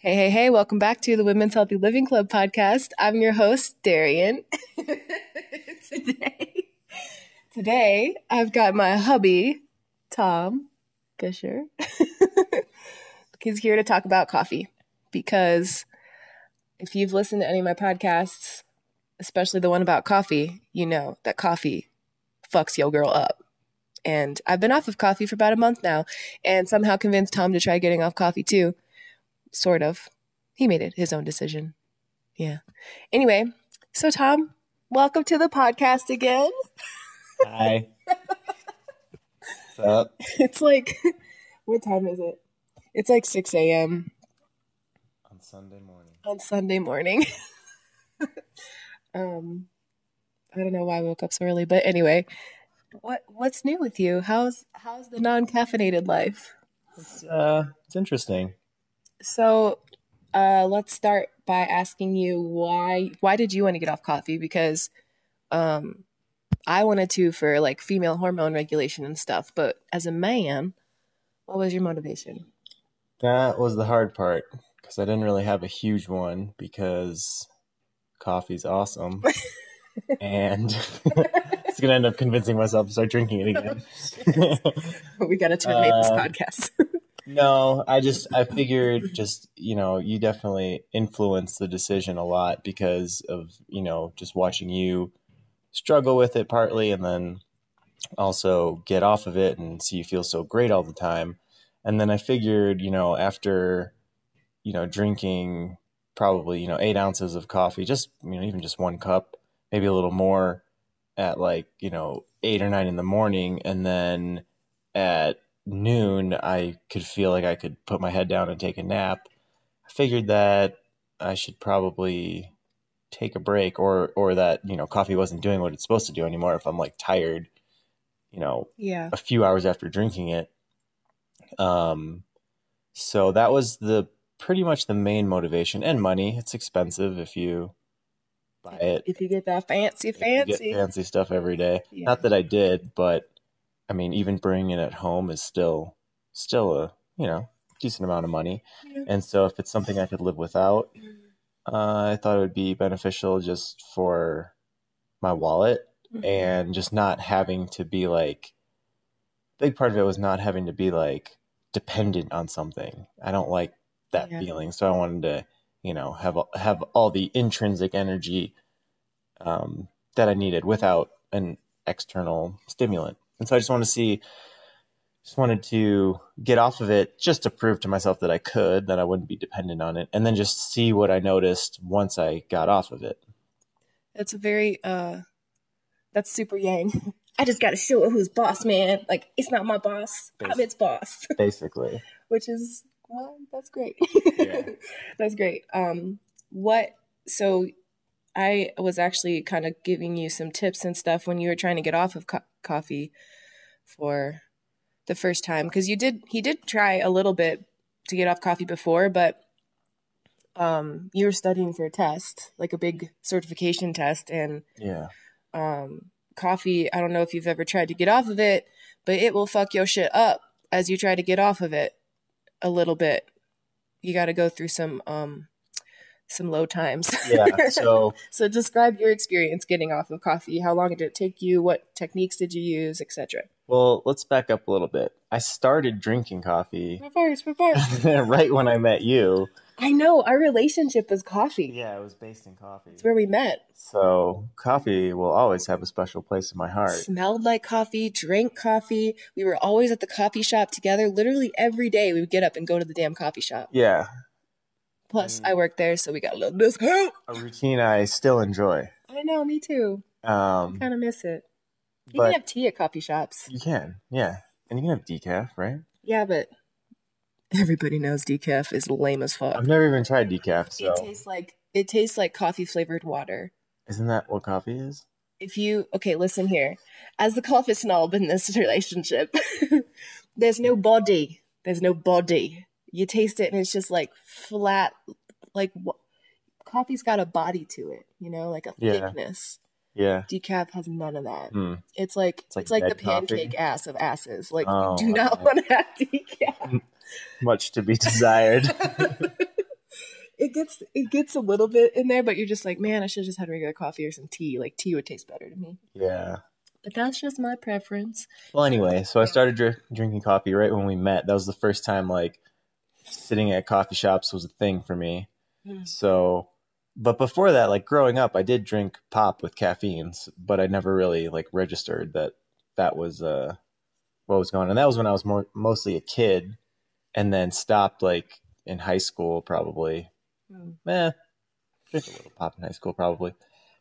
Hey, welcome back to the Women's Healthy Living Club podcast. I'm your host, Darian. Today, I've got my hubby, Tom Gusher. He's here to talk about coffee because if you've listened to any of my podcasts, especially the one about coffee, you know that coffee fucks your girl up. And I've been off of coffee for about a month now and somehow convinced Tom to try getting off coffee too. Sort of. He made it his own decision. Yeah. Anyway, so Tom, welcome to the podcast again. Hi. What's up? It's like, what time is it? It's like 6 a.m. On Sunday morning. I don't know why I woke up so early, but anyway, what's new with you? How's the non-caffeinated life? It's interesting. So, let's start by asking you why did you want to get off coffee? Because, I wanted to for like female hormone regulation and stuff, but as a man, what was your motivation? That was the hard part because I didn't really have a huge one because coffee's awesome and it's going to end up convincing myself to start drinking it again. Oh, we got to terminate this podcast. No, I figured just, you know, you definitely influence the decision a lot because of, you know, just watching you struggle with it partly and then also get off of it and see you feel so great all the time. And then I figured, you know, after, you know, drinking probably, you know, 8 ounces of coffee, just, you know, even just one cup, maybe a little more at like, you know, 8 or 9 in the morning and then at noon, I could feel like I could put my head down and take a nap. I figured that I should probably take a break or that, you know, coffee wasn't doing what it's supposed to do anymore if I'm like tired, you know, a few hours after drinking it. So that was pretty much the main motivation and money. It's expensive if you buy it. If you get that fancy stuff every day. Yeah. Not that I did, but I mean, even bringing it home is still a, you know, decent amount of money. Yeah. And so if it's something I could live without, I thought it would be beneficial just for my wallet and just not having to be like, a big part of it was not having to be like dependent on something. I don't like that feeling. So I wanted to, you know, have all the intrinsic energy that I needed without an external stimulant. And so I just wanted to get off of it just to prove to myself that I could, that I wouldn't be dependent on it, and then just see what I noticed once I got off of it. That's a very, that's super yang. I just got to show it who's boss, man. Like, it's not my boss. I'm its boss. Basically. Which is, well, that's great. Yeah. That's great. So I was actually kind of giving you some tips and stuff when you were trying to get off of coffee for the first time because he did try a little bit to get off coffee before, but you were studying for a test, like a big certification test, and coffee, I don't know if you've ever tried to get off of it, but it will fuck your shit up as you try to get off of it a little bit. You got to go through some low times. Yeah. So describe your experience getting off of coffee. How long did it take you? What techniques did you use, etc.? Well, let's back up a little bit. I started drinking coffee reverse. Right when I met you. I know. Our relationship is coffee. Yeah, it was based in coffee. It's where we met. So coffee will always have a special place in my heart. Smelled like coffee, drank coffee. We were always at the coffee shop together. Literally every day we would get up and go to the damn coffee shop. Yeah. Plus, I work there, so we got a little discount. A routine I still enjoy. I know, me too. I kind of miss it. You can have tea at coffee shops. You can, yeah. And you can have decaf, right? Yeah, but everybody knows decaf is lame as fuck. I've never even tried decaf, so. It tastes like coffee-flavored water. Isn't that what coffee is? Okay, listen here. As the coffee snob in this relationship, there's no body. You taste it and it's just like flat, like coffee's got a body to it, you know, like a thickness. Yeah. Decaf has none of that. Mm. It's like the pancake coffee. Ass of asses. Like, you do not want to have decaf. Much to be desired. it gets a little bit in there, but you're just like, man, I should have just had regular coffee or some tea. Like, tea would taste better to me. Yeah. But that's just my preference. Well, anyway, so I started drinking coffee right when we met. That was the first time, like, sitting at coffee shops was a thing for me. Mm. So, but before that, like, growing up, I did drink pop with caffeines, but I never really, like, registered that was what was going on. And that was when I was mostly a kid, and then stopped, like, in high school probably. Drink a little pop in high school probably.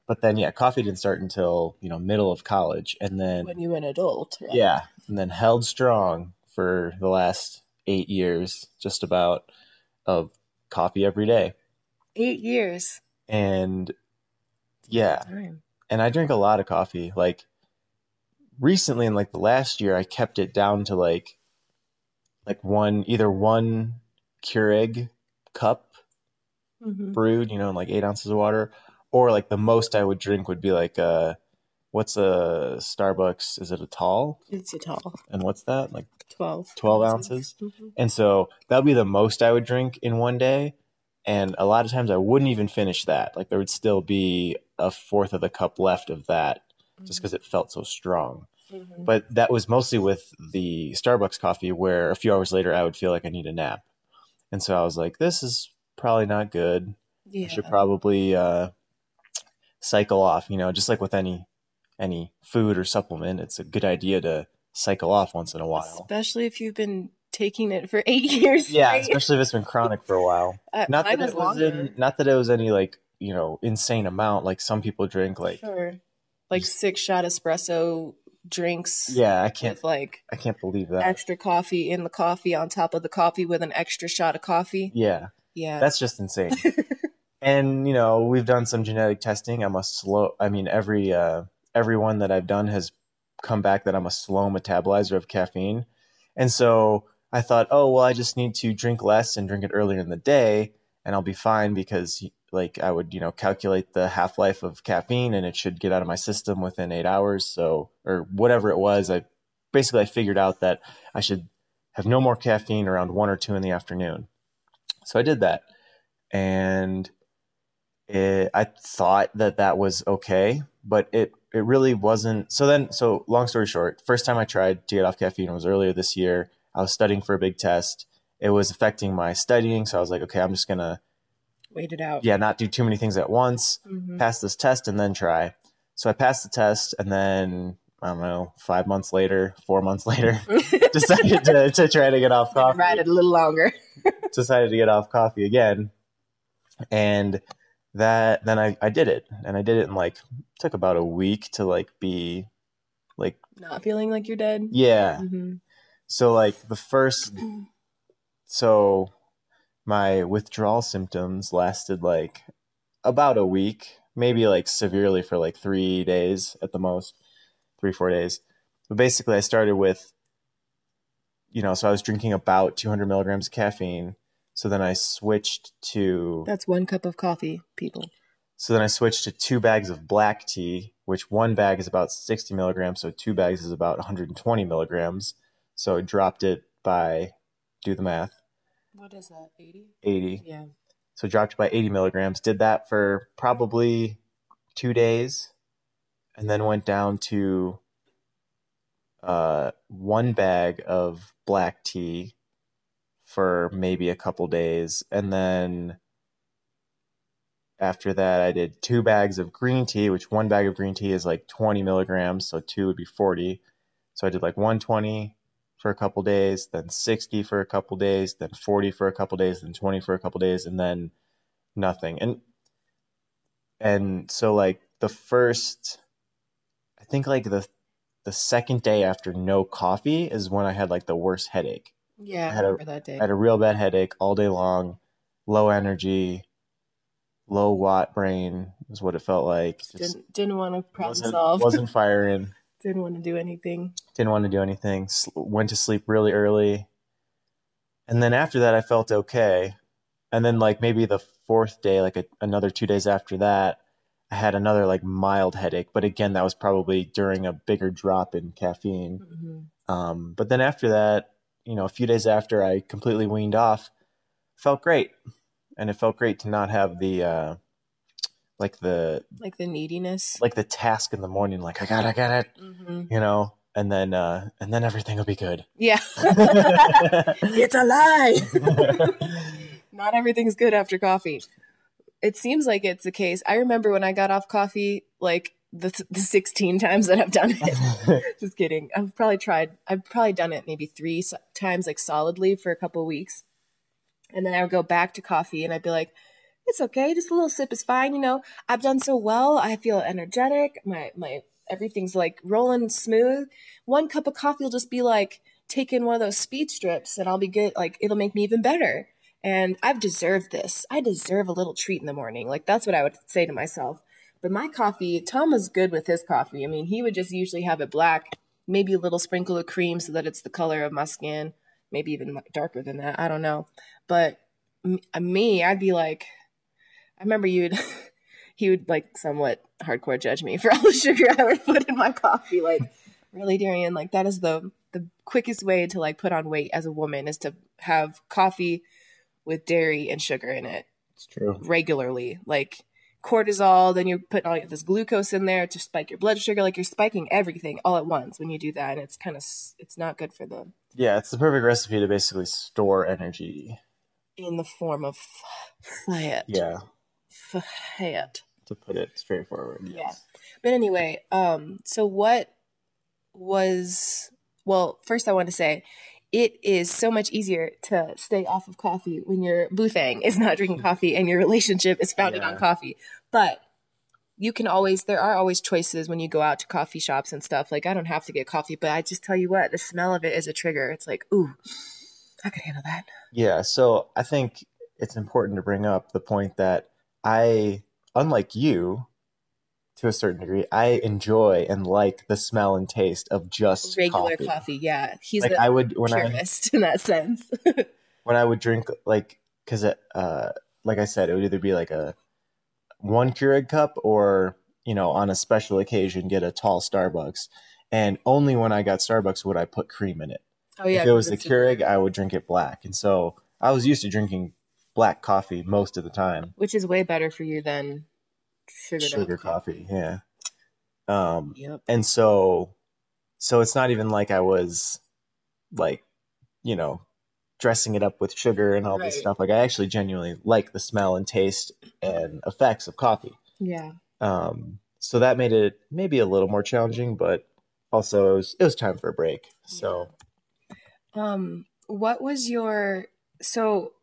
But then, yeah, coffee didn't start until, middle of college. And then when you were an adult. Right? Yeah. And then held strong for the last 8 years, just about, of coffee every day. 8 years. And yeah. Damn. And I drink a lot of coffee. Like, recently in like the last year, I kept it down to like either one Keurig cup brewed, in like 8 ounces of water. Or like the most I would drink would be like what's a Starbucks? Is it a tall? It's a tall. And what's that? Like 12 ounces. Mm-hmm. And so that would be the most I would drink in one day. And a lot of times I wouldn't even finish that. Like there would still be a fourth of the cup left of that just because it felt so strong. Mm-hmm. But that was mostly with the Starbucks coffee, where a few hours later I would feel like I need a nap. And so I was like, this is probably not good. Yeah. I should probably cycle off, just like with any food or supplement, it's a good idea to cycle off once in a while. Especially if you've been taking it for 8 years. Yeah, right? Especially if it's been chronic for a while. Not that it was any like, insane amount. Like some people drink like sure. Like 6-shot espresso drinks. Yeah, I can't believe that. Extra coffee in the coffee on top of the coffee with an extra shot of coffee. Yeah. Yeah. That's just insane. And, we've done some genetic testing. everyone that I've done has come back that I'm a slow metabolizer of caffeine. And so I thought, oh, well, I just need to drink less and drink it earlier in the day and I'll be fine, because like I would, calculate the half-life of caffeine and it should get out of my system within 8 hours. So, or whatever it was, I figured out that I should have no more caffeine around 1 or 2 in the afternoon. So I did that. And I thought that was okay, but it really wasn't. So long story short, first time I tried to get off caffeine was earlier this year. I was studying for a big test. It was affecting my studying. So I was like, okay, I'm just going to wait it out. Yeah. Not do too many things at once, pass this test and then try. So I passed the test, and then, I don't know, 4 months later, decided to try to get off coffee. Ride it a little longer. Decided to get off coffee again. And then I did it, and I did it in like, took about a week to like be like not feeling like you're dead. Yeah. Mm-hmm. So like my withdrawal symptoms lasted like about a week, maybe like severely for like 3 days at the most, 3-4 days. But basically I started with, so I was drinking about 200 milligrams of caffeine. So then I switched to... That's 1 cup of coffee, people. So then I switched to 2 bags of black tea, which 1 bag is about 60 milligrams. So 2 bags is about 120 milligrams. So I dropped it by, do the math. What is that, 80? 80. Yeah. So I dropped it by 80 milligrams. Did that for probably 2 days. And then went down to 1 bag of black tea for maybe a couple days. And then after that, I did 2 bags of green tea, which 1 bag of green tea is like 20 milligrams. So 2 would be 40. So I did like 120 for a couple days, then 60 for a couple days, then 40 for a couple days, then 20 for a couple days, and then nothing. And so like the second day after no coffee is when I had like the worst headache. Yeah, I had a real bad headache all day long, low energy, low watt brain is what it felt like. Didn't want to problem solve. Wasn't firing. Didn't want to do anything. Went to sleep really early. And then after that, I felt okay. And then like maybe the 4th day, like another 2 days after that, I had another like mild headache. But again, that was probably during a bigger drop in caffeine. Mm-hmm. But then after that, a few days after I completely weaned off, felt great. And it felt great to not have the like the neediness, like the task in the morning, like I got it, mm-hmm. you know, and then everything will be good. Yeah, it's a lie. Not everything's good after coffee. It seems like it's the case. I remember when I got off coffee, like the 16 times that I've done it. Just kidding. I've probably done it maybe 3 times, like solidly for a couple of weeks. And then I would go back to coffee and I'd be like, it's okay. Just a little sip is fine. You know, I've done so well. I feel energetic. My everything's like rolling smooth. One cup of coffee will just be like taking one of those speed strips and I'll be good. Like it'll make me even better. And I've deserved this. I deserve a little treat in the morning. Like that's what I would say to myself. But my coffee, Tom was good with his coffee. I mean, he would just usually have it black, maybe a little sprinkle of cream so that it's the color of my skin, maybe even darker than that. I don't know. But me, I'd be like, I remember he would like somewhat hardcore judge me for all the sugar I would put in my coffee. Like, really, Darian, like that is the quickest way to like put on weight as a woman is to have coffee with dairy and sugar in it. It's true. Regularly, like cortisol, then you're putting all this glucose in there to spike your blood sugar. Like you're spiking everything all at once when you do that. And it's kind of, it's not good for them. Yeah. It's the perfect recipe to basically store energy. In the form of fat. Yeah. Fat. To put it straightforward. Yes. Yeah. But anyway, so what was, well, first I want to say it is so much easier to stay off of coffee when your boo thang is not drinking coffee and your relationship is founded on coffee. But you can always, there are always choices when you go out to coffee shops and stuff. Like I don't have to get coffee, but I just tell you what, the smell of it is a trigger. It's like, ooh. I could handle that. Yeah. So I think it's important to bring up the point that I, unlike you, to a certain degree, I enjoy and like the smell and taste of just regular coffee. Yeah. He's like, I would, when purist in that sense. When I would drink, like, because, like I said, it would either be like a 1 Keurig cup or, you know, on a special occasion, get a tall Starbucks. And only when I got Starbucks would I put cream in it. Oh, yeah, if it was the Keurig, I would drink it black. And so I was used to drinking black coffee most of the time. Which is way better for you than sugar coffee. Yeah. Yep. And so it's not even like I was like, you know, dressing it up with sugar and all this stuff. Like I actually genuinely like the smell and taste and effects of coffee. Yeah. So that made it maybe a little more challenging, but also it was time for a break. So... what was your, so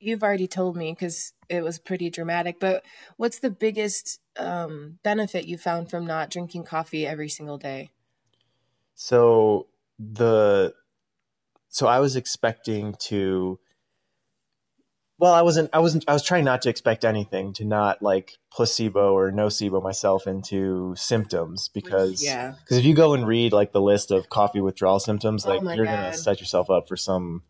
you've already told me because it was pretty dramatic, but what's the biggest benefit you found from not drinking coffee every single day? So I was expecting to, well, I was trying not to expect anything, to not like placebo or nocebo myself into symptoms because if you go and read like the list of coffee withdrawal symptoms, like you're going to set yourself up for some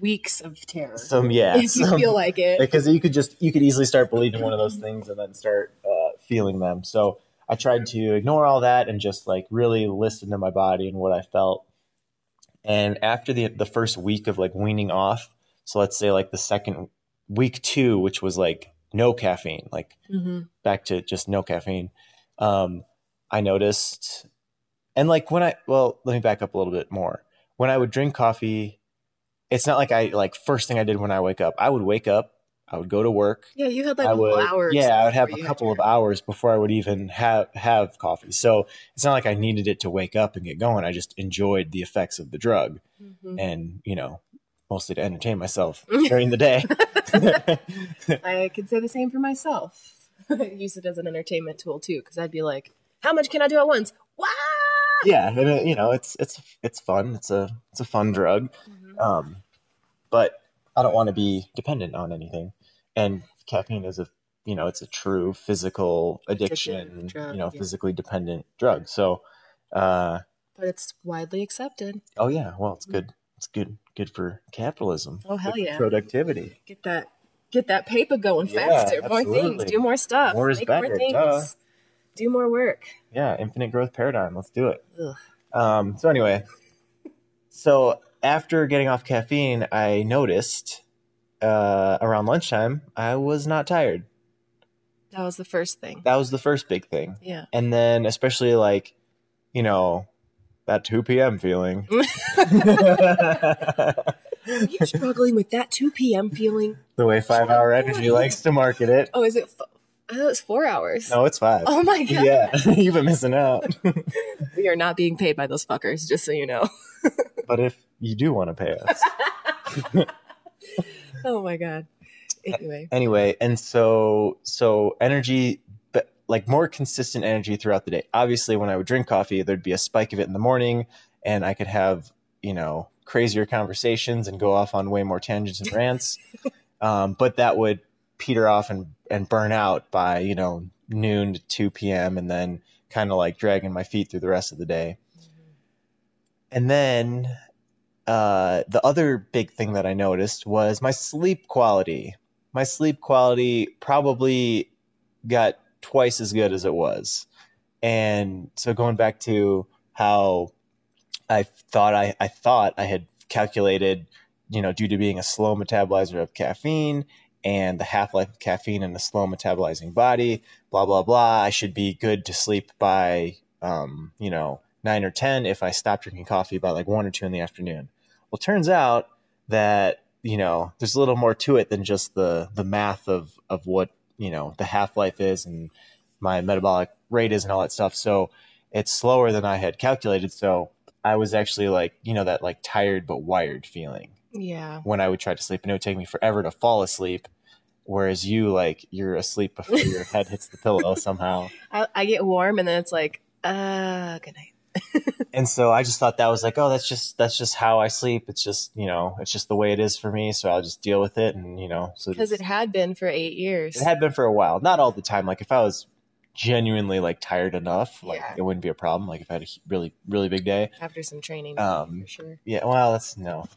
weeks of terror. If you feel like it. Because you could easily start believing one of those things and then start feeling them. So I tried to ignore all that and just like really listen to my body and what I felt. And after the first week of like weaning off, so let's say like the second week 2, which was like no caffeine, like back to just no caffeine. I noticed, and like let me back up a little bit more. When I would drink coffee, it's not like I like first thing I did when I wake up. I would wake up, I would go to work. Yeah, you had like hours. Yeah, I would have a couple of hours before I would even have coffee. So it's not like I needed it to wake up and get going. I just enjoyed the effects of the drug, and you know, mostly to entertain myself during the day. I could say the same for myself. I use it as an entertainment tool too, because I'd be like, "How much can I do at once?" Wow! Yeah, and, you know, it's fun. It's a fun drug, but I don't want to be dependent on anything. And caffeine is it's a true physical addiction. Drug, physically dependent drug. So, but it's widely accepted. Oh yeah, well, it's good. It's good for capitalism. Oh hell yeah! Productivity. Get that paper going faster. Yeah, more things. Do more stuff. More is better. More things. Do more work. Yeah, infinite growth paradigm. Let's do it. So anyway, after getting off caffeine, I noticed around lunchtime, I was not tired. That was the first thing. That was the first big thing. Yeah. And then especially like, you know, that 2 p.m. feeling. Are you struggling with that 2 p.m. feeling? The way 5-Hour Energy likes to market it. Oh, is it? I thought it was 4 hours. No, it's 5. Oh, my God. Yeah, you've been missing out. We are not being paid by those fuckers, just so you know. But if you do want to pay us. Oh, my God. Anyway, and so energy, but like more consistent energy throughout the day. Obviously, when I would drink coffee, there'd be a spike of it in the morning, and I could have, you know, crazier conversations and go off on way more tangents and rants. But that would peter off and burn out by, you know, noon to 2 p.m. and then kind of like dragging my feet through the rest of the day. Mm-hmm. And then the other big thing that I noticed was my sleep quality. My sleep quality probably got twice as good as it was. And so going back to how I thought I had calculated, you know, due to being a slow metabolizer of caffeine and the half-life of caffeine in a slow metabolizing body, blah, blah, blah. I should be good to sleep by, 9 or 10 if I stop drinking coffee by like 1 or 2 in the afternoon. Well, turns out that, you know, there's a little more to it than just the math of what, you know, the half-life is and my metabolic rate is and all that stuff. So it's slower than I had calculated. So I was actually like, you know, that like tired but wired feeling. Yeah. When I would try to sleep, and it would take me forever to fall asleep. Whereas you, like, you're asleep before your head hits the pillow somehow. I get warm and then it's like, good night. And so I just thought that was like, oh, that's just how I sleep. It's just, you know, it's just the way it is for me. So I'll just deal with it. And, you know, so because it had been for 8 years. It had been for a while. Not all the time. Like if I was genuinely like tired enough, like it wouldn't be a problem. Like if I had a really, really big day after some training, for sure. Yeah, well,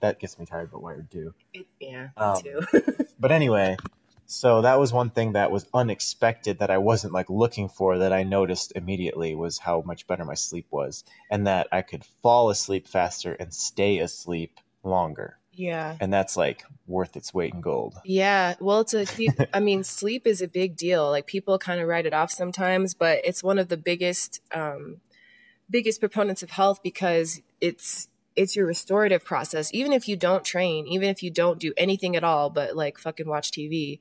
that gets me tired, but wired too. Too. But anyway, so that was one thing that was unexpected that I wasn't like looking for, that I noticed immediately, was how much better my sleep was, and that I could fall asleep faster and stay asleep longer. Yeah. And that's like worth its weight in gold. Yeah. Well, sleep is a big deal. Like people kind of write it off sometimes, but it's one of the biggest proponents of health, because it's your restorative process. Even if you don't train, even if you don't do anything at all, but like fucking watch TV.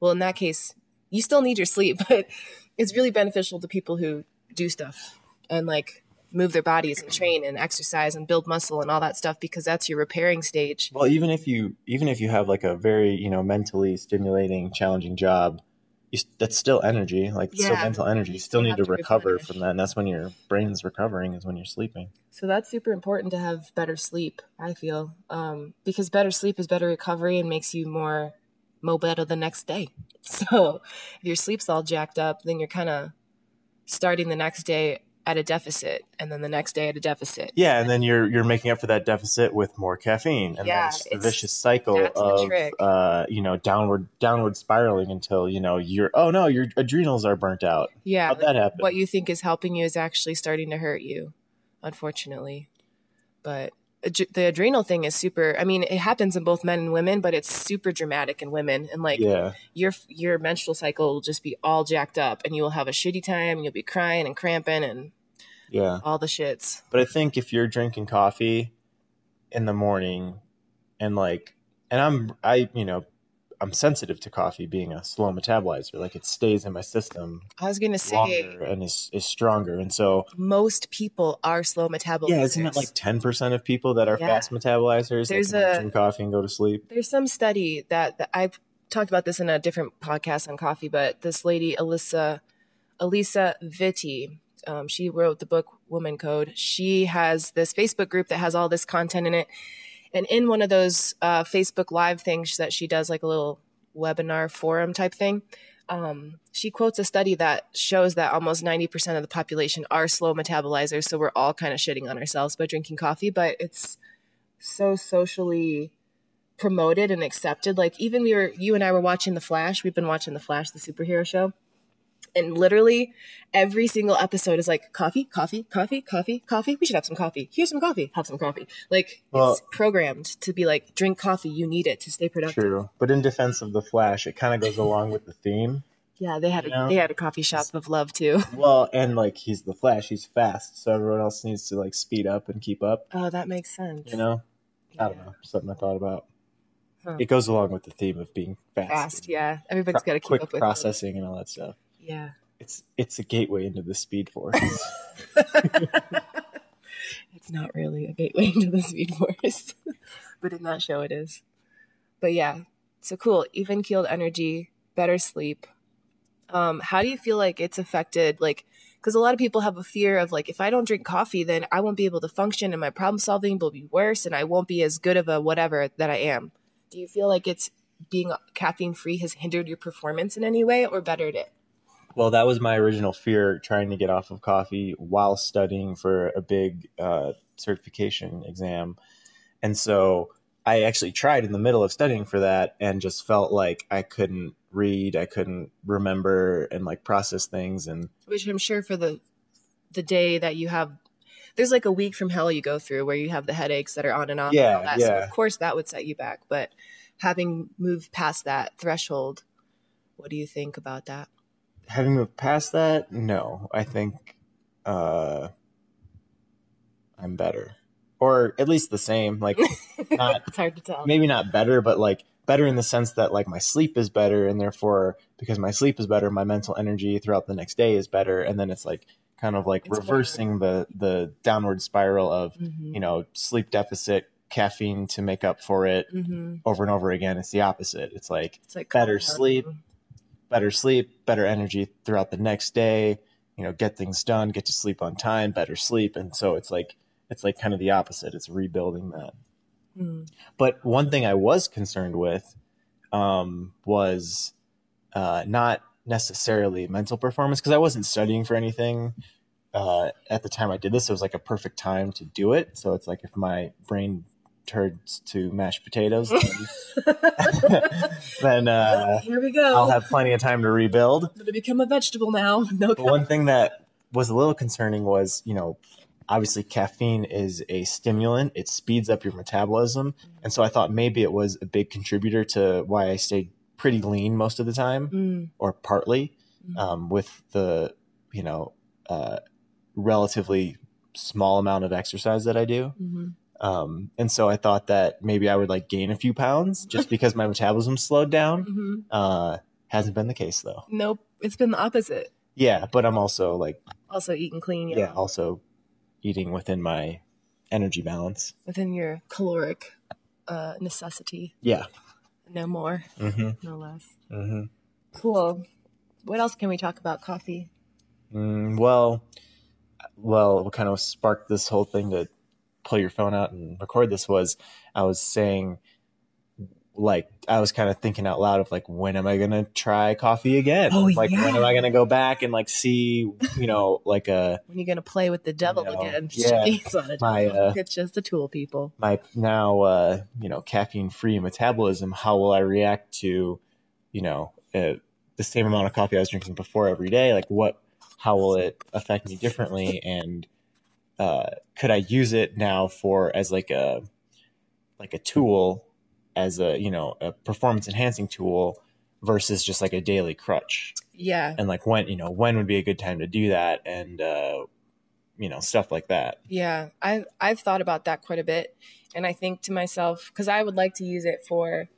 Well, in that case, you still need your sleep, but it's really beneficial to people who do stuff and like move their bodies and train and exercise and build muscle and all that stuff, because that's your repairing stage. Well, even if you have like a very, you know, mentally stimulating, challenging job, that's still energy, like still mental energy. You still need to recover from that. And that's when your brain's recovering, is when you're sleeping. So that's super important to have better sleep, I feel, because better sleep is better recovery and makes you more mobile the next day. So if your sleep's all jacked up, then you're kind of starting the next day at a deficit, and then the next day at a deficit. Yeah, and then you're making up for that deficit with more caffeine, and yeah, it's the vicious cycle of downward spiraling until, you know, your adrenals are burnt out. Yeah, how'd that happen? What you think is helping you is actually starting to hurt you, unfortunately. But the adrenal thing is super. I mean, it happens in both men and women, but it's super dramatic in women. And like your menstrual cycle will just be all jacked up, and you will have a shitty time, and you'll be crying and cramping and. Yeah. All the shits. But I think if you're drinking coffee in the morning and like, and I'm sensitive to coffee being a slow metabolizer. Like it stays in my system. I was going to say. And is stronger. And so. Most people are slow metabolizers. Yeah. Isn't it like 10% of people that are fast metabolizers? There's drink coffee and go to sleep. There's some study that I've talked about this in a different podcast on coffee, but this lady, Alyssa Vitti, she wrote the book Woman Code. She has this Facebook group that has all this content in it. And in one of those Facebook Live things that she does, like a little webinar forum type thing, she quotes a study that shows that almost 90% of the population are slow metabolizers. So we're all kind of shitting on ourselves by drinking coffee, but it's so socially promoted and accepted. Like even you and I were watching The Flash. We've been watching The Flash, the superhero show. And literally every single episode is like, coffee, coffee, coffee, coffee, coffee. We should have some coffee. Here's some coffee. Have some coffee. Like, well, it's programmed to be like, drink coffee. You need it to stay productive. True. But in defense of The Flash, it kind of goes along with the theme. Yeah, they had a coffee shop of love, too. Well, and, like, he's The Flash. He's fast. So everyone else needs to, like, speed up and keep up. Oh, that makes sense. You know? Yeah. I don't know. Something I thought about. Huh. It goes along with the theme of being fast. Fast, yeah. Everybody's got to keep up with processing and all that stuff. Yeah. It's a gateway into the Speed Force. It's not really a gateway into the Speed Force. But in that show, it is. But, yeah. So, cool. Even-keeled energy, better sleep. How do you feel like it's affected, like, because a lot of people have a fear of, like, if I don't drink coffee, then I won't be able to function and my problem solving will be worse and I won't be as good of a whatever that I am. Do you feel like it's being caffeine free has hindered your performance in any way or bettered it? Well, that was my original fear, trying to get off of coffee while studying for a big certification exam. And so I actually tried in the middle of studying for that and just felt like I couldn't read, I couldn't remember and like process things. And which I'm sure for the day that you have, there's like a week from hell you go through where you have the headaches that are on and off. Yeah, and all that. Yeah. So of course that would set you back. But having moved past that threshold, what do you think about that? Having moved past that? No, I think I'm better. Or at least the same, like not, it's hard to tell. Maybe not better, but like better in the sense that like my sleep is better. And therefore, because my sleep is better, my mental energy throughout the next day is better. And then it's like kind of like it's reversing the downward spiral of, mm-hmm. you know, sleep deficit, caffeine to make up for it mm-hmm. over and over again. It's the opposite. It's like better sleep, better energy throughout the next day, you know, get things done, get to sleep on time, better sleep. And so it's like kind of the opposite. It's rebuilding that. Mm. But one thing I was concerned with was not necessarily mental performance, because I wasn't studying for anything at the time I did this. It was like a perfect time to do it. So it's like if my brain turns to mashed potatoes, then here we go. I'll have plenty of time to rebuild. I'm going to become a vegetable now. No. But one thing that was a little concerning was, you know, obviously, caffeine is a stimulant. It speeds up your metabolism. Mm. And so I thought maybe it was a big contributor to why I stayed pretty lean most of the time or partly with the, you know, relatively small amount of exercise that I do. Mm-hmm. And so I thought that maybe I would like gain a few pounds just because my metabolism slowed down. Mm-hmm. Hasn't been the case, though. Nope. It's been the opposite. Yeah. But I'm also like. Also eating clean. Yeah. Also eating within my energy balance. Within your caloric necessity. Yeah. No more, mm-hmm. no less. Mm-hmm. Cool. What else can we talk about coffee? Well, what kind of sparked this whole thing to pull your phone out and record this was I was saying, like, I was kind of thinking out loud of, like, when am I going to try coffee again? Oh, like, yeah. When am I going to go back and, like, see, you know, like a... When are you going to play with the devil again? Yeah. It's just a tool, people. My now, you know, caffeine-free metabolism, how will I react to, you know, the same amount of coffee I was drinking before every day? Like, how will it affect me differently? And could I use it now as a tool... as a, you know, a performance enhancing tool versus just like a daily crutch. Yeah. And like when would be a good time to do that and, you know, stuff like that. Yeah. I've thought about that quite a bit. And I think to myself, cause I would like to use it for,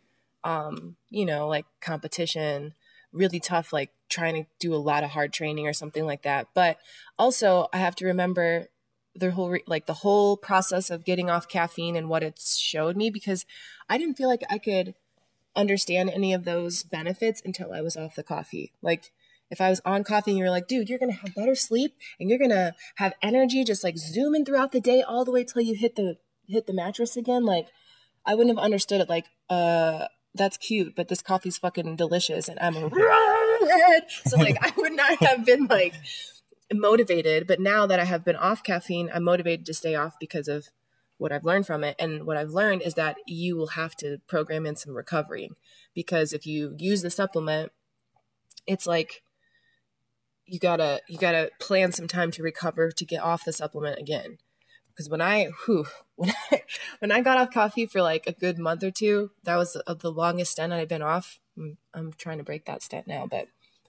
you know, like competition, really tough, like trying to do a lot of hard training or something like that. But also I have to remember the whole process of getting off caffeine and what it showed me, because I didn't feel like I could understand any of those benefits until I was off the coffee. Like if I was on coffee and you were like, dude, you're going to have better sleep and you're going to have energy just like zooming throughout the day all the way till you hit the mattress again. Like I wouldn't have understood it. Like, that's cute, but this coffee's fucking delicious and I'm red. So like I would not have been like motivated, but now that I have been off caffeine, I'm motivated to stay off because of what I've learned from it. And what I've learned is that you will have to program in some recovery, because if you use the supplement, it's like you gotta plan some time to recover to get off the supplement again. Because when I got off coffee for like a good month or two, that was the longest stint I'd been off. I'm trying to break that stint now, but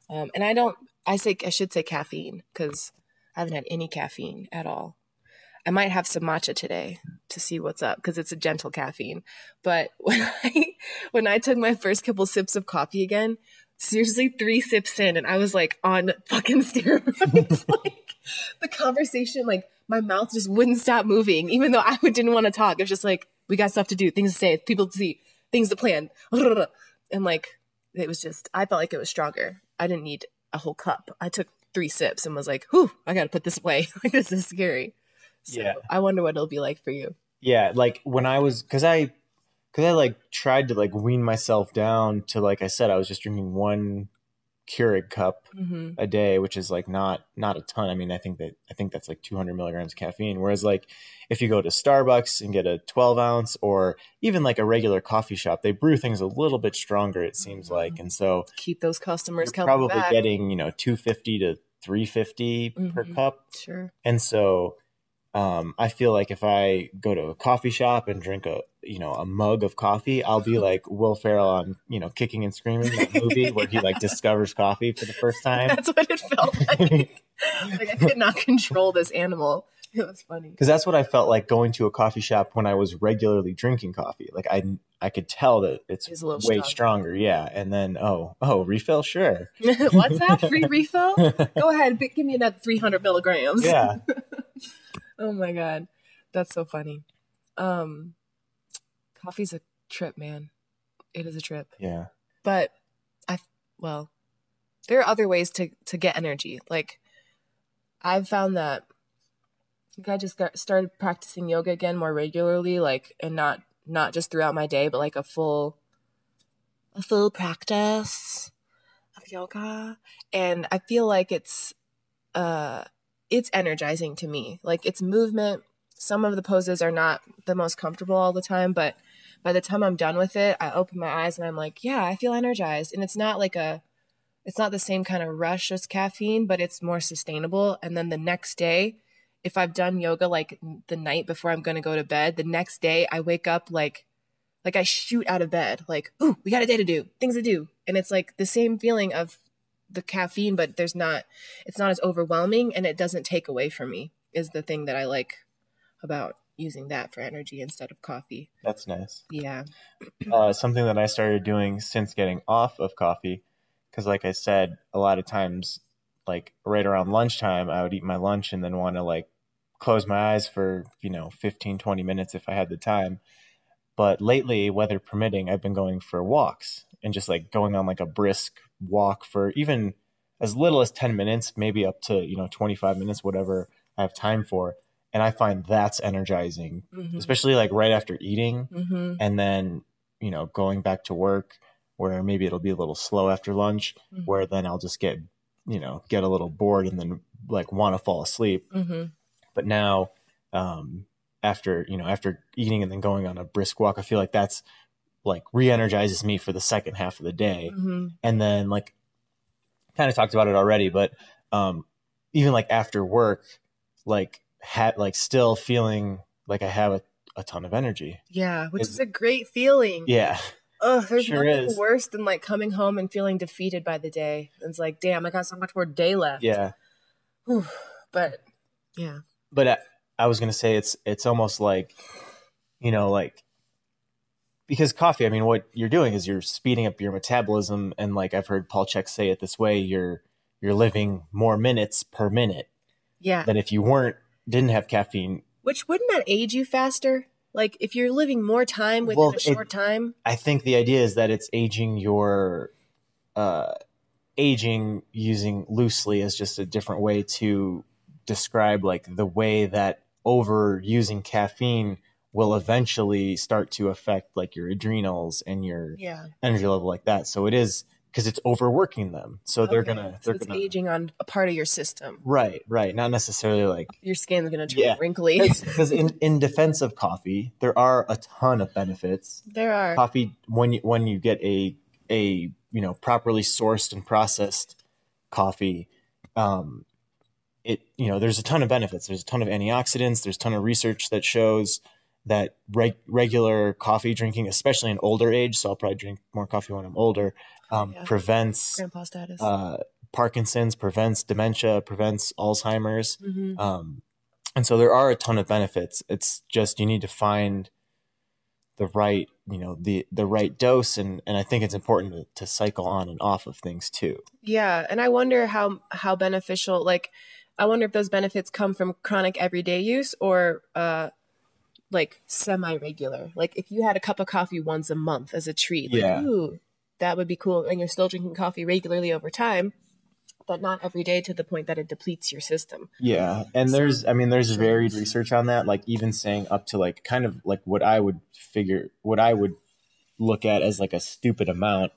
and I should say caffeine, because I haven't had any caffeine at all. I might have some matcha today to see what's up, because it's a gentle caffeine. But when I took my first couple sips of coffee again, seriously, 3 sips in, and I was like on fucking steroids. Like the conversation, like my mouth just wouldn't stop moving, even though I didn't want to talk. It was just like, we got stuff to do, things to say, people to see, things to plan. And like, it was just, I felt like it was stronger. I didn't need a whole cup. I took 3 sips and was like, whew, I got to put this away. Like, this is scary. So yeah. I wonder what it'll be like for you. Yeah. Like when I was, cause I like tried to like wean myself down to, like I said, I was just drinking 1 Keurig cup a day, which is like not a ton. I mean, I think that's like 200 milligrams of caffeine. Whereas like if you go to Starbucks and get a 12 ounce or even like a regular coffee shop, they brew things a little bit stronger, it seems like. And so keep those customers coming probably back. Getting, you know, 250 to 350 per cup. Sure. And so I feel like if I go to a coffee shop and drink a mug of coffee, I'll be like Will Ferrell on, Kicking and Screaming, that movie where he like discovers coffee for the first time. That's what it felt like. Like I could not control this animal. It was funny. Because that's what I felt like going to a coffee shop when I was regularly drinking coffee. Like I could tell that it's way stronger. Yeah. And then, oh, refill? Sure. What's that? Free refill? Go ahead. Give me another 300 milligrams. Yeah. Oh my God. That's so funny. Coffee's a trip, man. It is a trip. Yeah. But there are other ways to get energy. Like I've found that I just started practicing yoga again more regularly, like, and not just throughout my day, but like a full practice of yoga. And I feel like it's energizing to me. Like it's movement. Some of the poses are not the most comfortable all the time, but by the time I'm done with it, I open my eyes and I'm like, yeah, I feel energized. And it's not the same kind of rush as caffeine, but it's more sustainable. And then the next day, if I've done yoga, like the night before I'm going to go to bed, the next day I wake up, like I shoot out of bed, like, ooh, we got a day to do, things to do. And it's like the same feeling of the caffeine, but it's not as overwhelming, and it doesn't take away from me, is the thing that I like about using that for energy instead of coffee. That's nice. Yeah. Something that I started doing since getting off of coffee, because like I said, a lot of times, like right around lunchtime, I would eat my lunch and then want to like close my eyes for, 15, 20 minutes if I had the time. But lately, weather permitting, I've been going for walks and just like going on like a brisk walk for even as little as 10 minutes, maybe up to, 25 minutes, whatever I have time for. And I find that's energizing, especially like right after eating and then, going back to work, where maybe it'll be a little slow after lunch, where then I'll just get a little bored and then like want to fall asleep. But now, after eating and then going on a brisk walk, I feel like that's like re-energizes me for the second half of the day. And then like kind of talked about it already, but, even like after work, like still feeling like I have a ton of energy. Yeah. Which is a great feeling. Yeah. Oh, there's nothing worse than like coming home and feeling defeated by the day. It's like, damn, I got so much more day left. Yeah. Whew. But yeah. But I was going to say it's almost like, because coffee, I mean, what you're doing is you're speeding up your metabolism. And like, I've heard Paul Chek say it this way, you're living more minutes per minute. Yeah. Than if you didn't have caffeine. Which wouldn't that age you faster? Like if you're living more time within a short time. I think the idea is that it's aging aging using loosely as just a different way to describe like the way that overusing caffeine will eventually start to affect like your adrenals and your energy level like that. So it is, because it's overworking them. So they're going to... So it's aging on a part of your system. Right. Not necessarily like... Your skin's going to turn wrinkly. Because in defense of coffee, there are a ton of benefits. There are. Coffee, when you get a properly sourced and processed coffee, It, you know, there's a ton of benefits. There's a ton of antioxidants. There's a ton of research that shows that regular coffee drinking, especially in older age, so I'll probably drink more coffee when I'm older, prevents grandpa status, Parkinson's, prevents dementia, prevents Alzheimer's. Mm-hmm. And so there are a ton of benefits. It's just you need to find the right, you know, the right dose. And I think it's important to cycle on and off of things too. Yeah. And I wonder how beneficial, like, I wonder if those benefits come from chronic everyday use or like semi-regular. Like if you had a cup of coffee once a month as a treat, like, yeah, ooh, that would be cool. And you're still drinking coffee regularly over time, but not every day to the point that it depletes your system. Yeah. And there's varied research on that. Like even saying up to like kind of like what I would look at as like a stupid amount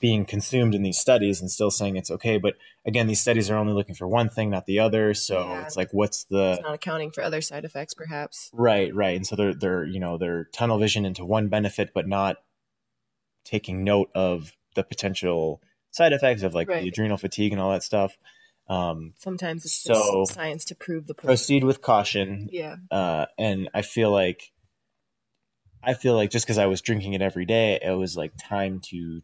being consumed in these studies and still saying it's okay. But again, these studies are only looking for one thing, not the other. So yeah, it's like, it's not accounting for other side effects perhaps. Right. Right. And so they're tunnel vision into one benefit, but not taking note of the potential side effects of like the adrenal fatigue and all that stuff. Sometimes it's just science to prove the point. Proceed with caution. Yeah. And I feel like just cause I was drinking it every day, it was like time to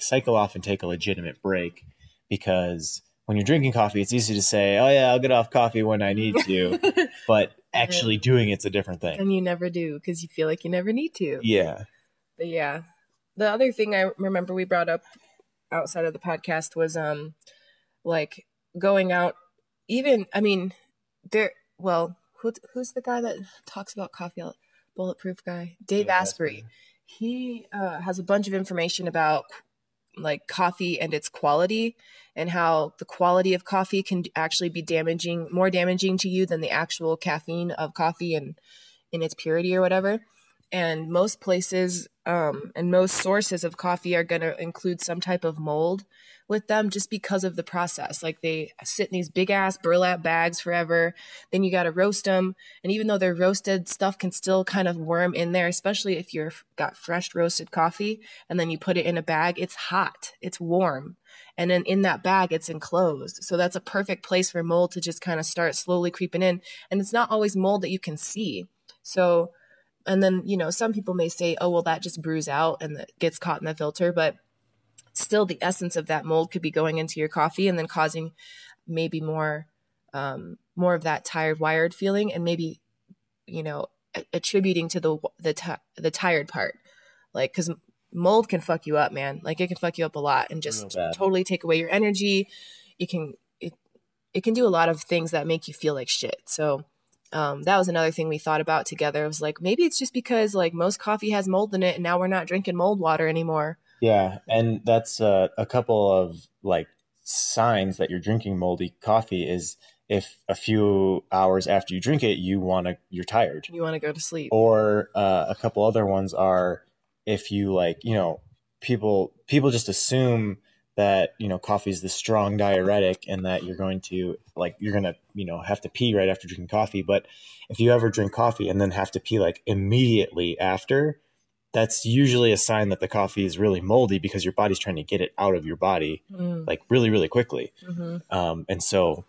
cycle off and take a legitimate break, because when you're drinking coffee, it's easy to say, oh yeah, I'll get off coffee when I need to, but actually doing it's a different thing. And you never do cause you feel like you never need to. Yeah. But yeah. The other thing I remember we brought up outside of the podcast was like going out, even, I mean, there, well, who's the guy that talks about coffee, Bulletproof guy? Dave Asprey. He has a bunch of information about like coffee and its quality and how the quality of coffee can actually be more damaging to you than the actual caffeine of coffee and in its purity or whatever. And most places and most sources of coffee are going to include some type of mold with them just because of the process. Like they sit in these big ass burlap bags forever. Then you got to roast them. And even though they're roasted, stuff can still kind of worm in there, especially if you've got fresh roasted coffee and then you put it in a bag. It's hot. It's warm. And then in that bag, it's enclosed. So that's a perfect place for mold to just kind of start slowly creeping in. And it's not always mold that you can see. So... And then, you know, some people may say, oh, well, that just brews out and that gets caught in the filter. But still the essence of that mold could be going into your coffee and then causing maybe more of that tired, wired feeling and maybe, you know, attributing to the tired part. Like, because mold can fuck you up, man. Like it can fuck you up a lot and just totally take away your energy. It can do a lot of things that make you feel like shit. So that was another thing we thought about together. It was like, maybe it's just because like most coffee has mold in it and now we're not drinking mold water anymore. Yeah. And that's a couple of like signs that you're drinking moldy coffee is if a few hours after you drink it, you're tired. You want to go to sleep. Or a couple other ones are if you like, you know, people just assume that, you know, coffee is this strong diuretic and that you're going to, you know, have to pee right after drinking coffee. But if you ever drink coffee and then have to pee like immediately after, that's usually a sign that the coffee is really moldy because your body's trying to get it out of your body like really, really quickly. Mm-hmm. And so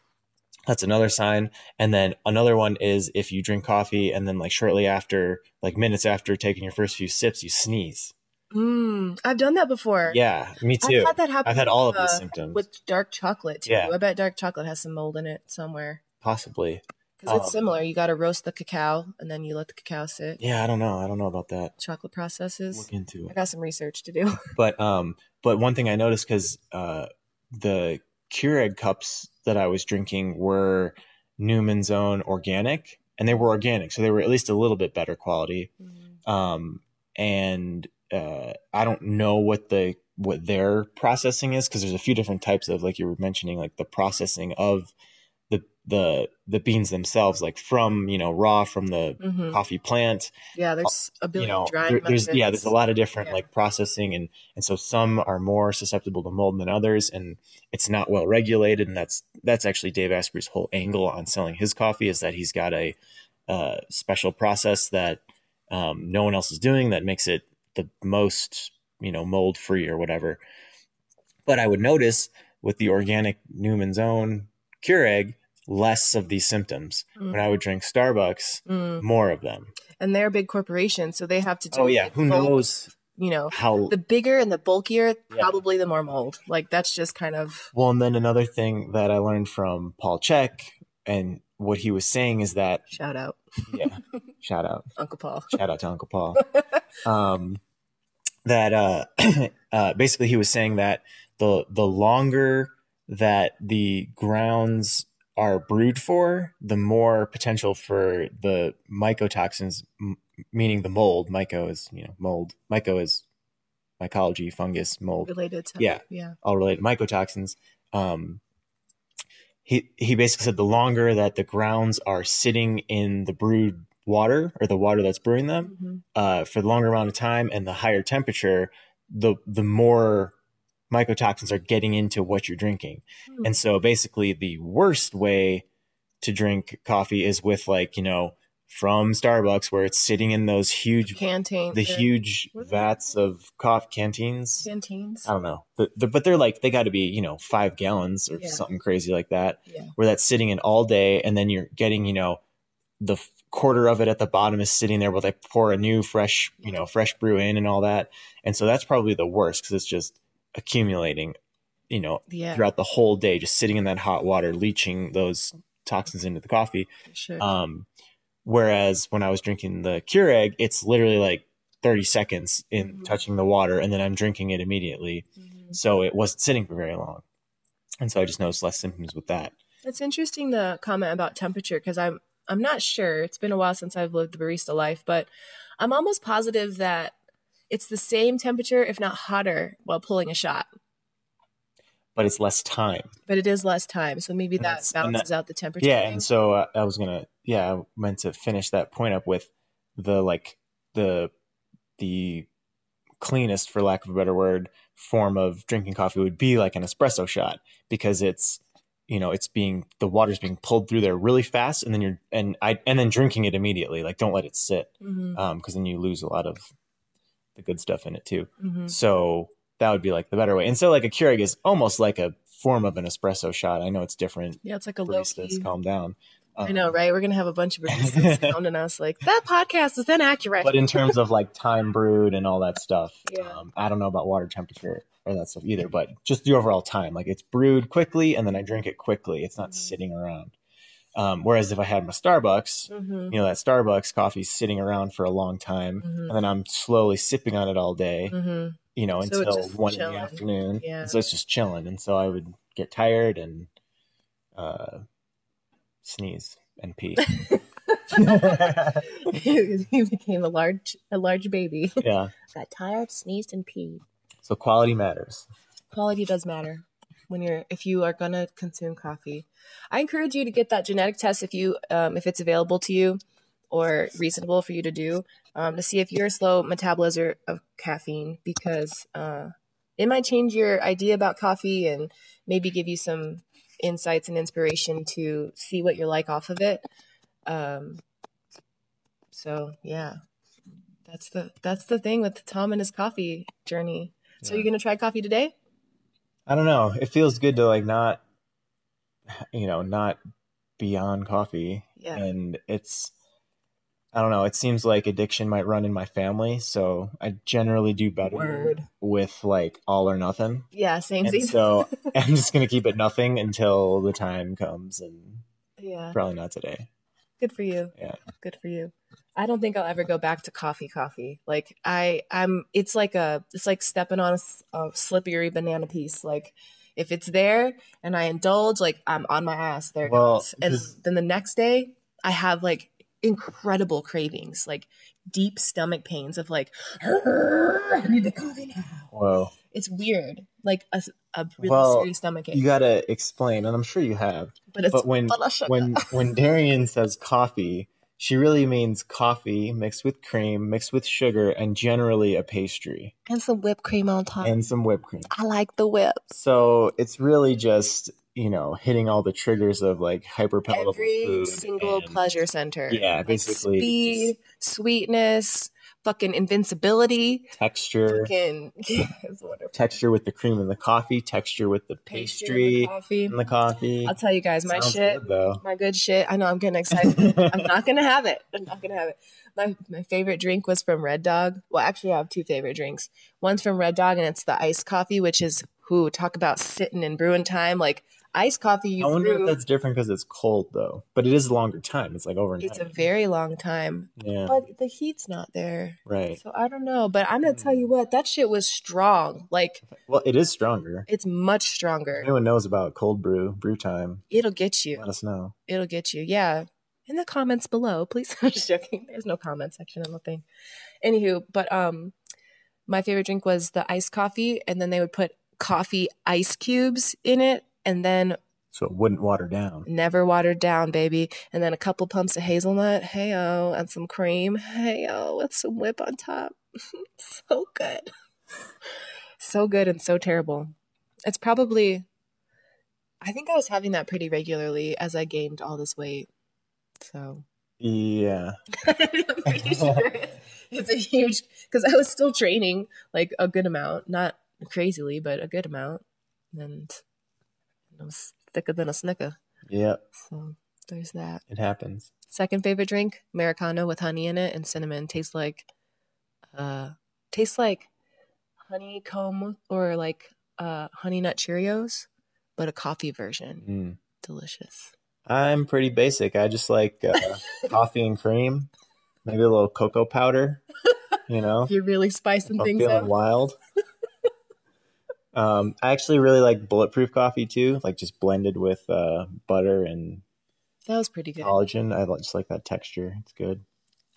that's another sign. And then another one is if you drink coffee and then like shortly after, like minutes after taking your first few sips, you sneeze. I've done that before. Yeah, me too. I've had that happen. I've had all of these symptoms with dark chocolate too. Yeah. I bet dark chocolate has some mold in it somewhere. Possibly. Because it's similar. You got to roast the cacao and then you let the cacao sit. Yeah, I don't know about that. Chocolate processes. Look into it. I got some research to do. But one thing I noticed because the Keurig cups that I was drinking were Newman's Own organic, and they were organic, so they were at least a little bit better quality. Mm-hmm. I don't know what their processing is, because there's a few different types of, like you were mentioning, like the processing of the beans themselves, like from, you know, raw from the coffee plant. Yeah, there's a billion, you know, drying methods. Yeah, there's a lot of different like processing, and so some are more susceptible to mold than others, and it's not well regulated, and that's actually Dave Asprey's whole angle on selling his coffee, is that he's got a special process that no one else is doing that makes it the most, you know, mold free or whatever. But I would notice with the organic Newman's Own Keurig, less of these symptoms. When I would drink Starbucks, more of them. And they're a big corporation, so they have to do who knows? You know, how the bigger and the bulkier, probably the more mold. Like, that's just kind of. Well, and then another thing that I learned from Paul Chek, and what he was saying is that. Shout out. Yeah. Shout out. Uncle Paul. Shout out to Uncle Paul. That basically he was saying that the longer that the grounds are brewed for, the more potential for the mycotoxins, meaning the mold. Myco is, you know, mold. Myco is mycology, fungus, mold. Related to. Yeah. Yeah. All related. Mycotoxins. He basically said the longer that the grounds are sitting in the brewed water, or the water that's brewing them, for the longer amount of time and the higher temperature, the more mycotoxins are getting into what you're drinking. And so basically the worst way to drink coffee is with, like, you know, from Starbucks, where it's sitting in those huge canteen, the huge vats of coffee canteens. I don't know, but they're like, they got to be, you know, 5 gallons or something crazy like that, where that's sitting in all day, and then you're getting, you know, the quarter of it at the bottom is sitting there while they pour a new fresh, you know, fresh brew in and all that. And so that's probably the worst, because it's just accumulating, you know, throughout the whole day, just sitting in that hot water, leaching those toxins into the coffee. Whereas when I was drinking the Keurig, it's literally like 30 seconds in touching the water, and then I'm drinking it immediately. So it wasn't sitting for very long. And so I just noticed less symptoms with that. It's interesting, the comment about temperature, because I'm not sure. It's been a while since I've lived the barista life, but I'm almost positive that it's the same temperature, if not hotter, while pulling a shot. But it's less time. But it is less time. So maybe that balances out the temperature. Yeah. And so I was going to, I meant to finish that point up with the, like, the cleanest, for lack of a better word, form of drinking coffee would be like an espresso shot, because it's, you know, it's being, the water's being pulled through there really fast, and then you're, and then drinking it immediately. Like, don't let it sit. 'Cause then you lose a lot of the good stuff in it too. So that would be like the better way. And so, like, a Keurig is almost like a form of an espresso shot. I know it's different. Yeah, it's like a low key. Calm down. I know, right? We're going to have a bunch of baristas sounding us like, that podcast is inaccurate. But in terms of, like, time brewed and all that stuff, I don't know about water temperature or that stuff either, but just the overall time. Like, it's brewed quickly, and then I drink it quickly. It's not sitting around. Whereas if I had my Starbucks, you know, that Starbucks coffee's sitting around for a long time, and then I'm slowly sipping on it all day. You know, so until 1 in the afternoon. So it's just chilling. And so I would get tired and sneeze and pee. You became a large baby. Yeah. Got tired, sneezed, and peed. So quality matters. Quality does matter if you are going to consume coffee. I encourage you to get that genetic test if it's available to you or reasonable for you to do, to see if you're a slow metabolizer of caffeine, because it might change your idea about coffee and maybe give you some insights and inspiration to see what you're like off of it. So yeah, that's the thing with Tom and his coffee journey. So you're going to try coffee today? I don't know. It feels good to, like, not be on coffee. Yeah. And it's, I don't know. It seems like addiction might run in my family, so I generally do better with, like, all or nothing. Yeah, same. So I'm just gonna keep it nothing until the time comes, and probably not today. Good for you. Yeah, good for you. I don't think I'll ever go back to coffee. Like, it's like stepping on a slippery banana piece. Like, if it's there and I indulge, like, I'm on my ass. There it goes, and then the next day I have, like, incredible cravings, like deep stomach pains of, like, I need the coffee now. Whoa. It's weird. Like a really serious stomach ache. You got to explain, and I'm sure you have. But when Darian says coffee, she really means coffee mixed with cream, mixed with sugar, and generally a pastry. And some whipped cream on top. I like the whip. So it's really just, you know, hitting all the triggers of like hyper palatable every single pleasure center. Yeah, basically. Like speed, sweetness, fucking invincibility, texture, fucking, yeah, it's wonderful. Texture with the cream and the coffee, texture with the pastry and the coffee. I'll tell you guys, my good shit. I know I'm getting excited. I'm not gonna have it. My favorite drink was from Red Dog. Well, actually, I have two favorite drinks. One's from Red Dog, and it's the iced coffee, which is talk about sitting and brewing time, like. Iced coffee, I wonder if that's different because it's cold, though. But it is a longer time. It's like overnight. It's a very long time. Yeah. But the heat's not there. Right. So I don't know. But I'm going to tell you what. That shit was strong. Like. Well, it is stronger. It's much stronger. If anyone knows about cold brew time, it'll get you. Let us know. It'll get you. Yeah. In the comments below, please. I'm just joking. There's no comment section on the thing. Anywho, but my favorite drink was the iced coffee. And then they would put coffee ice cubes in it. And then, so it wouldn't water down. Never watered down, baby. And then a couple pumps of hazelnut, hey-o, and some cream, hey-o, with some whip on top. So good. So good and so terrible. It's probably, I think I was having that pretty regularly as I gained all this weight. So. Yeah. I'm pretty sure it's a huge, because I was still training like a good amount, not crazily, but a good amount. And I was thicker than a Snicker. Yeah. So there's that. It happens. Second favorite drink, Americano with honey in it and cinnamon. Tastes like honeycomb or like honey nut Cheerios, but a coffee version. Delicious. I'm pretty basic. I just like coffee and cream, maybe a little cocoa powder, you know. If you're really spicing things up. I'm feeling wild. I actually really like bulletproof coffee too, like just blended with butter and that was pretty good. Collagen. I just like that texture. It's good.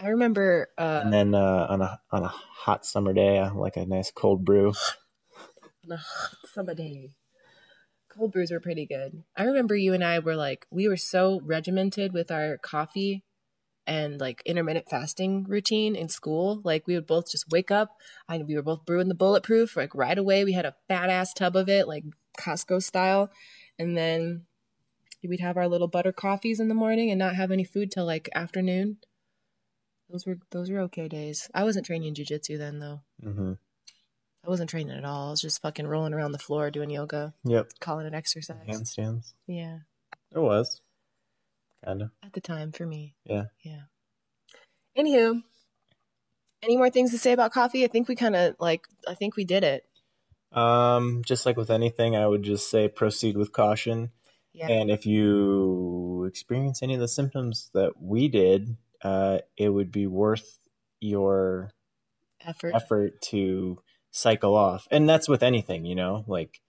I remember. And then on a hot summer day, I like a nice cold brew. On a hot summer day, cold brews were pretty good. I remember you and I were like, we were so regimented with our coffee and like intermittent fasting routine in school. Like we would both just wake up and we were both brewing the bulletproof like right away. We had a fat ass tub of it, like Costco style. And then we'd have our little butter coffees in the morning and not have any food till like afternoon. Those were okay days. I wasn't training jiu-jitsu then though. Mm-hmm. I wasn't training at all. I was just fucking rolling around the floor doing yoga. Yep. Calling it exercise. Handstands. Yeah. It was. Kind of. At the time for me. Yeah. Yeah. Anywho, any more things to say about coffee? I think we did it. Just like with anything, I would just say proceed with caution. Yeah. And if you experience any of the symptoms that we did, it would be worth your effort to cycle off. And that's with anything, you know, like.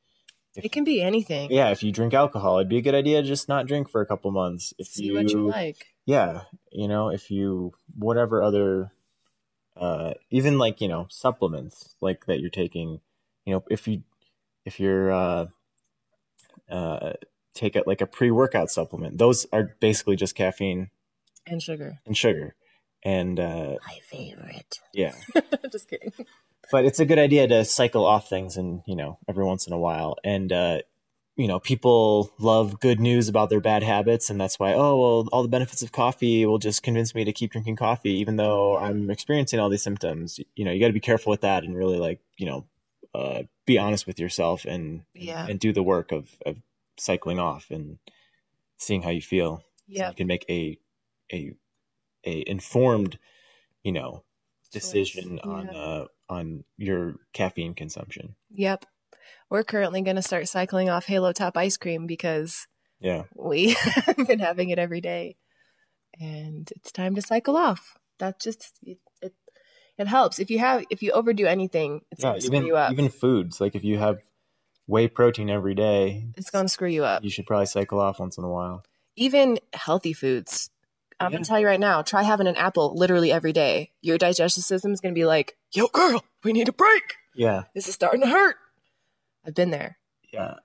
It can be anything. Yeah, if you drink alcohol, it'd be a good idea to just not drink for a couple months. See what you like. Yeah, you know, if you whatever other, even like you know supplements like that you're taking, you know, if you take it like a pre-workout supplement, those are basically just caffeine and sugar. And my favorite. Yeah. Just kidding. But it's a good idea to cycle off things and, you know, every once in a while. And, you know, people love good news about their bad habits. And that's why, oh, well, all the benefits of coffee will just convince me to keep drinking coffee, even though I'm experiencing all these symptoms. You know, you got to be careful with that and really like, you know, be honest with yourself and do the work of cycling off and seeing how you feel. Yeah. So you can make a informed, you know, decision on your caffeine consumption. Yep. We're currently going to start cycling off Halo Top ice cream because we have been having it every day and it's time to cycle off. That's just, it helps. If you overdo anything, it's going to screw you up. Even foods, like if you have whey protein every day, it's going to screw you up. You should probably cycle off once in a while. Even healthy foods. I'm going to tell you right now, try having an apple literally every day. Your digestive system is going to be like, yo, girl, we need a break. Yeah. This is starting to hurt. I've been there. Yeah.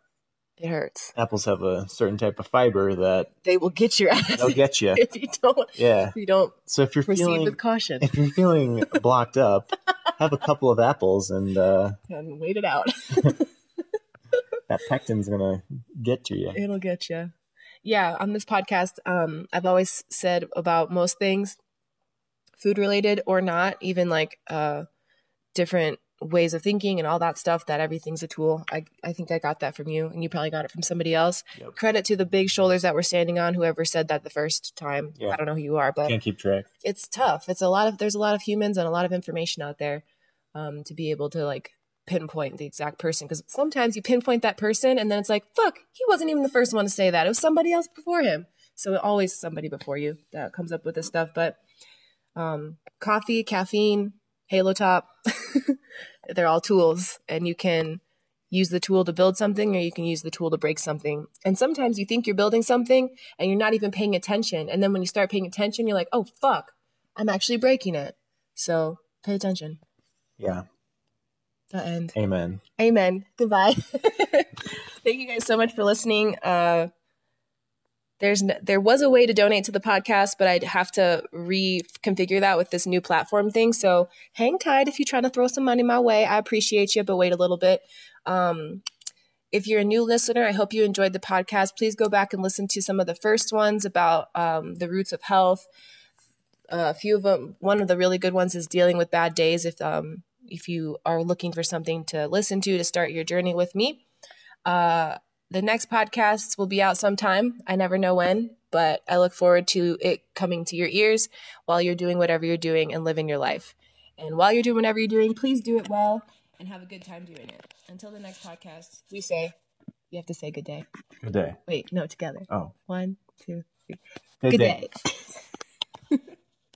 It hurts. Apples have a certain type of fiber that. They will get your ass. They'll get you. If you don't. Yeah. If you don't. So if you're proceed with caution. If you're feeling blocked up, have a couple of apples and. And wait it out. That pectin's going to get to you. It'll get you. Yeah. On this podcast, I've always said about most things, food related or not, even like different ways of thinking and all that stuff, that everything's a tool. I think I got that from you, and you probably got it from somebody else. Yep. Credit to the big shoulders that we're standing on, whoever said that the first time. Yeah. I don't know who you are, but can't keep track. It's tough. There's a lot of humans and a lot of information out there, to be able to like pinpoint the exact person. Because sometimes you pinpoint that person and then it's like, fuck, he wasn't even the first one to say that. It was somebody else before him. So always somebody before you that comes up with this stuff. But coffee, caffeine, Halo Top, they're all tools, and you can use the tool to build something, or you can use the tool to break something. And sometimes you think you're building something and you're not even paying attention. And then when you start paying attention, you're like, oh, fuck, I'm actually breaking it. So pay attention. Yeah. The end. Amen. Amen. Goodbye. Thank you guys so much for listening. There was a way to donate to the podcast, but I'd have to reconfigure that with this new platform thing. So hang tight if you're trying to throw some money my way. I appreciate you, but wait a little bit. If you're a new listener, I hope you enjoyed the podcast. Please go back and listen to some of the first ones about the roots of health. A few of them, one of the really good ones is dealing with bad days. If you are looking for something to listen to start your journey with me. The next podcast will be out sometime. I never know when, but I look forward to it coming to your ears while you're doing whatever you're doing and living your life. And while you're doing whatever you're doing, please do it well and have a good time doing it. Until the next podcast, we say, you have to say good day. Good day. Wait, no, together. Oh. One, two, three. Good day.